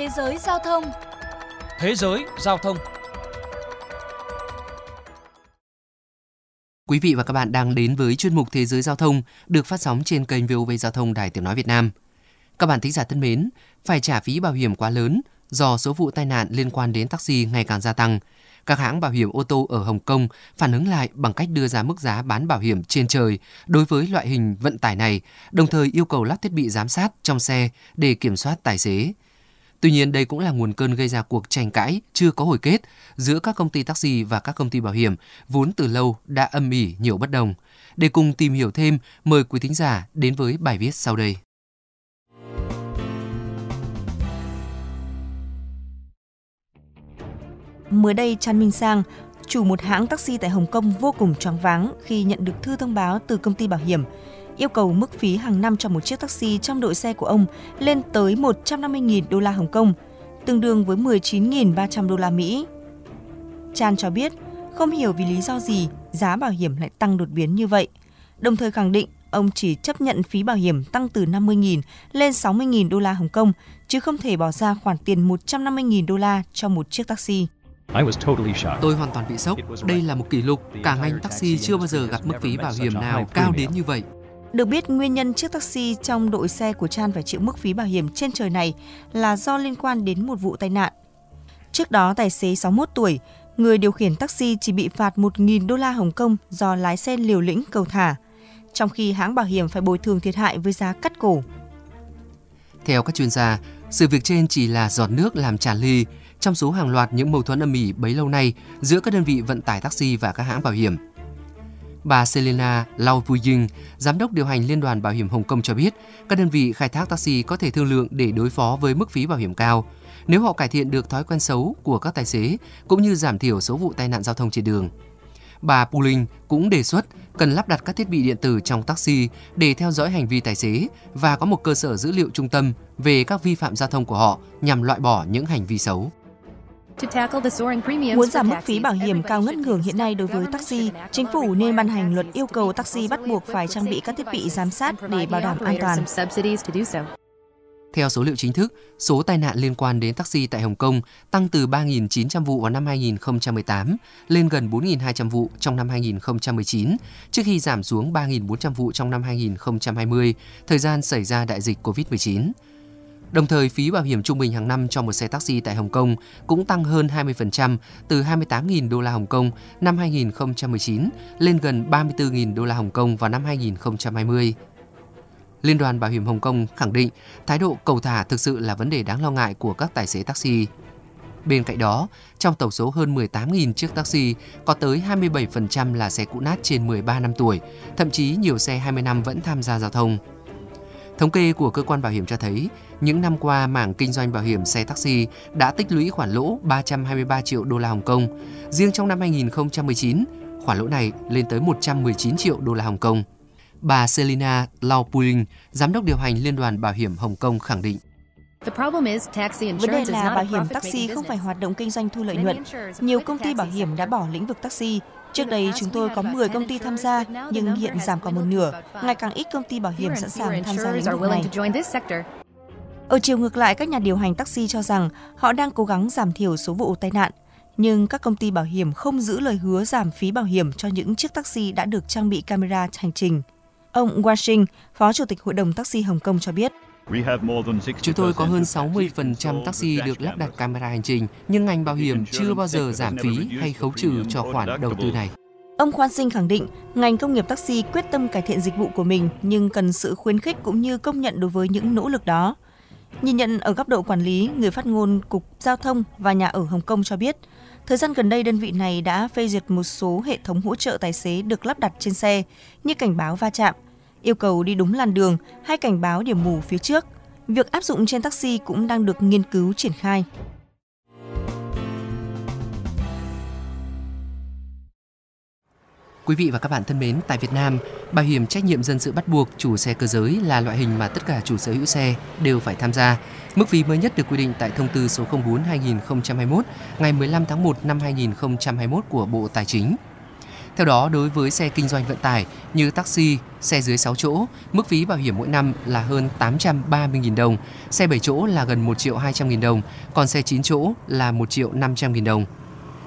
Thế giới giao thông. Thế giới giao thông. Quý vị và các bạn đang đến với chuyên mục Thế giới giao thông được phát sóng trên kênh VOV Giao thông Đài Tiếng nói Việt Nam. Các bạn thính giả thân mến, phải trả phí bảo hiểm quá lớn do số vụ tai nạn liên quan đến taxi ngày càng gia tăng. Các hãng bảo hiểm ô tô ở Hồng Kông phản ứng lại bằng cách đưa ra mức giá bán bảo hiểm trên trời đối với loại hình vận tải này, đồng thời yêu cầu lắp thiết bị giám sát trong xe để kiểm soát tài xế. Tuy nhiên, đây cũng là nguồn cơn gây ra cuộc tranh cãi chưa có hồi kết giữa các công ty taxi và các công ty bảo hiểm vốn từ lâu đã âm ỉ nhiều bất đồng. Để cùng tìm hiểu thêm, mời quý thính giả đến với bài viết sau đây. Mới đây, Trần Minh Sang, chủ một hãng taxi tại Hồng Kông vô cùng choáng váng khi nhận được thư thông báo từ công ty bảo hiểm yêu cầu mức phí hàng năm cho một chiếc taxi trong đội xe của ông lên tới 150.000 đô la Hồng Kông, tương đương với 19.300 đô la Mỹ. Chan cho biết, không hiểu vì lý do gì giá bảo hiểm lại tăng đột biến như vậy, đồng thời khẳng định ông chỉ chấp nhận phí bảo hiểm tăng từ 50.000 lên 60.000 đô la Hồng Kông, chứ không thể bỏ ra khoản tiền 150.000 đô la cho một chiếc taxi. Tôi hoàn toàn bị sốc. Đây là một kỷ lục. Cả ngành taxi chưa bao giờ gặp mức phí bảo hiểm nào cao đến như vậy. Được biết, nguyên nhân chiếc taxi trong đội xe của Chan phải chịu mức phí bảo hiểm trên trời này là do liên quan đến một vụ tai nạn. Trước đó, tài xế 61 tuổi, người điều khiển taxi chỉ bị phạt 1.000 đô la Hồng Kông do lái xe liều lĩnh cầu thả, trong khi hãng bảo hiểm phải bồi thường thiệt hại với giá cắt cổ. Theo các chuyên gia, sự việc trên chỉ là giọt nước làm tràn ly trong số hàng loạt những mâu thuẫn âm ỉ bấy lâu nay giữa các đơn vị vận tải taxi và các hãng bảo hiểm. Bà Selena Lau Pui Ling, giám đốc điều hành Liên đoàn Bảo hiểm Hồng Kông cho biết, các đơn vị khai thác taxi có thể thương lượng để đối phó với mức phí bảo hiểm cao, nếu họ cải thiện được thói quen xấu của các tài xế cũng như giảm thiểu số vụ tai nạn giao thông trên đường. Bà Pui Ling cũng đề xuất cần lắp đặt các thiết bị điện tử trong taxi để theo dõi hành vi tài xế và có một cơ sở dữ liệu trung tâm về các vi phạm giao thông của họ nhằm loại bỏ những hành vi xấu. Muốn giảm mức phí bảo hiểm cao ngất ngưởng hiện nay đối với taxi, chính phủ nên ban hành luật yêu cầu taxi bắt buộc phải trang bị các thiết bị giám sát để bảo đảm an toàn. Theo số liệu chính thức, số tai nạn liên quan đến taxi tại Hồng Kông tăng từ 3.900 vụ vào năm 2018 lên gần 4.200 vụ trong năm 2019, trước khi giảm xuống 3.400 vụ trong năm 2020, thời gian xảy ra đại dịch COVID-19. Đồng thời, phí bảo hiểm trung bình hàng năm cho một xe taxi tại Hồng Kông cũng tăng hơn 20% từ 28.000 đô la Hồng Kông năm 2019 lên gần 34.000 đô la Hồng Kông vào năm 2020. Liên đoàn Bảo hiểm Hồng Kông khẳng định thái độ cầu thả thực sự là vấn đề đáng lo ngại của các tài xế taxi. Bên cạnh đó, trong tổng số hơn 18.000 chiếc taxi, có tới 27% là xe cũ nát trên 13 năm tuổi, thậm chí nhiều xe 20 năm vẫn tham gia giao thông. Thống kê của cơ quan bảo hiểm cho thấy, những năm qua mảng kinh doanh bảo hiểm xe taxi đã tích lũy khoản lỗ 323 triệu đô la Hồng Kông. Riêng trong năm 2019, khoản lỗ này lên tới 119 triệu đô la Hồng Kông. Bà Selena Lau Pui Ling, giám đốc điều hành Liên đoàn Bảo hiểm Hồng Kông khẳng định. Vấn đề là bảo hiểm taxi không phải hoạt động kinh doanh thu lợi nhuận. Nhiều công ty bảo hiểm đã bỏ lĩnh vực taxi. Trước đây chúng tôi có 10 công ty tham gia, nhưng hiện giảm còn một nửa. Ngày càng ít công ty bảo hiểm sẵn sàng tham gia lĩnh vực này. Ở chiều ngược lại, các nhà điều hành taxi cho rằng họ đang cố gắng giảm thiểu số vụ tai nạn, nhưng các công ty bảo hiểm không giữ lời hứa giảm phí bảo hiểm cho những chiếc taxi đã được trang bị camera hành trình. Ông Wang Jing, Phó Chủ tịch Hội đồng Taxi Hồng Kông cho biết, chúng tôi có hơn 60% taxi được lắp đặt camera hành trình, nhưng ngành bảo hiểm chưa bao giờ giảm phí hay khấu trừ cho khoản đầu tư này. Ông Khoan Sinh khẳng định, ngành công nghiệp taxi quyết tâm cải thiện dịch vụ của mình, nhưng cần sự khuyến khích cũng như công nhận đối với những nỗ lực đó. Nhìn nhận ở góc độ quản lý, người phát ngôn Cục Giao thông và Nhà ở Hồng Kông cho biết, thời gian gần đây đơn vị này đã phê duyệt một số hệ thống hỗ trợ tài xế được lắp đặt trên xe như cảnh báo va chạm, yêu cầu đi đúng làn đường hay cảnh báo điểm mù phía trước. Việc áp dụng trên taxi cũng đang được nghiên cứu triển khai. Quý vị và các bạn thân mến, tại Việt Nam, bảo hiểm trách nhiệm dân sự bắt buộc chủ xe cơ giới là loại hình mà tất cả chủ sở hữu xe đều phải tham gia. Mức phí mới nhất được quy định tại Thông tư số 04/2021 ngày 15 tháng 1 năm 2021 của Bộ Tài chính. Theo đó, đối với xe kinh doanh vận tải như taxi, xe dưới 6 chỗ, mức phí bảo hiểm mỗi năm là hơn 830.000 đồng, xe 7 chỗ là gần 1.200.000 đồng, còn xe 9 chỗ là 1.500.000 đồng.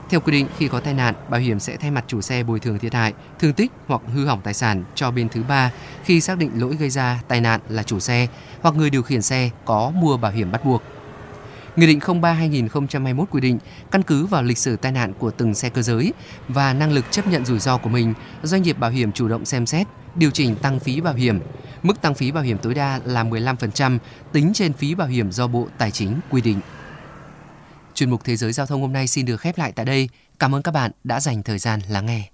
Theo quy định, khi có tai nạn, bảo hiểm sẽ thay mặt chủ xe bồi thường thiệt hại, thương tích hoặc hư hỏng tài sản cho bên thứ ba khi xác định lỗi gây ra tai nạn là chủ xe hoặc người điều khiển xe có mua bảo hiểm bắt buộc. Nghị định 03/2021 quy định, căn cứ vào lịch sử tai nạn của từng xe cơ giới và năng lực chấp nhận rủi ro của mình, doanh nghiệp bảo hiểm chủ động xem xét, điều chỉnh tăng phí bảo hiểm. Mức tăng phí bảo hiểm tối đa là 15% tính trên phí bảo hiểm do Bộ Tài chính quy định. Chuyên mục Thế giới Giao thông hôm nay xin được khép lại tại đây. Cảm ơn các bạn đã dành thời gian lắng nghe.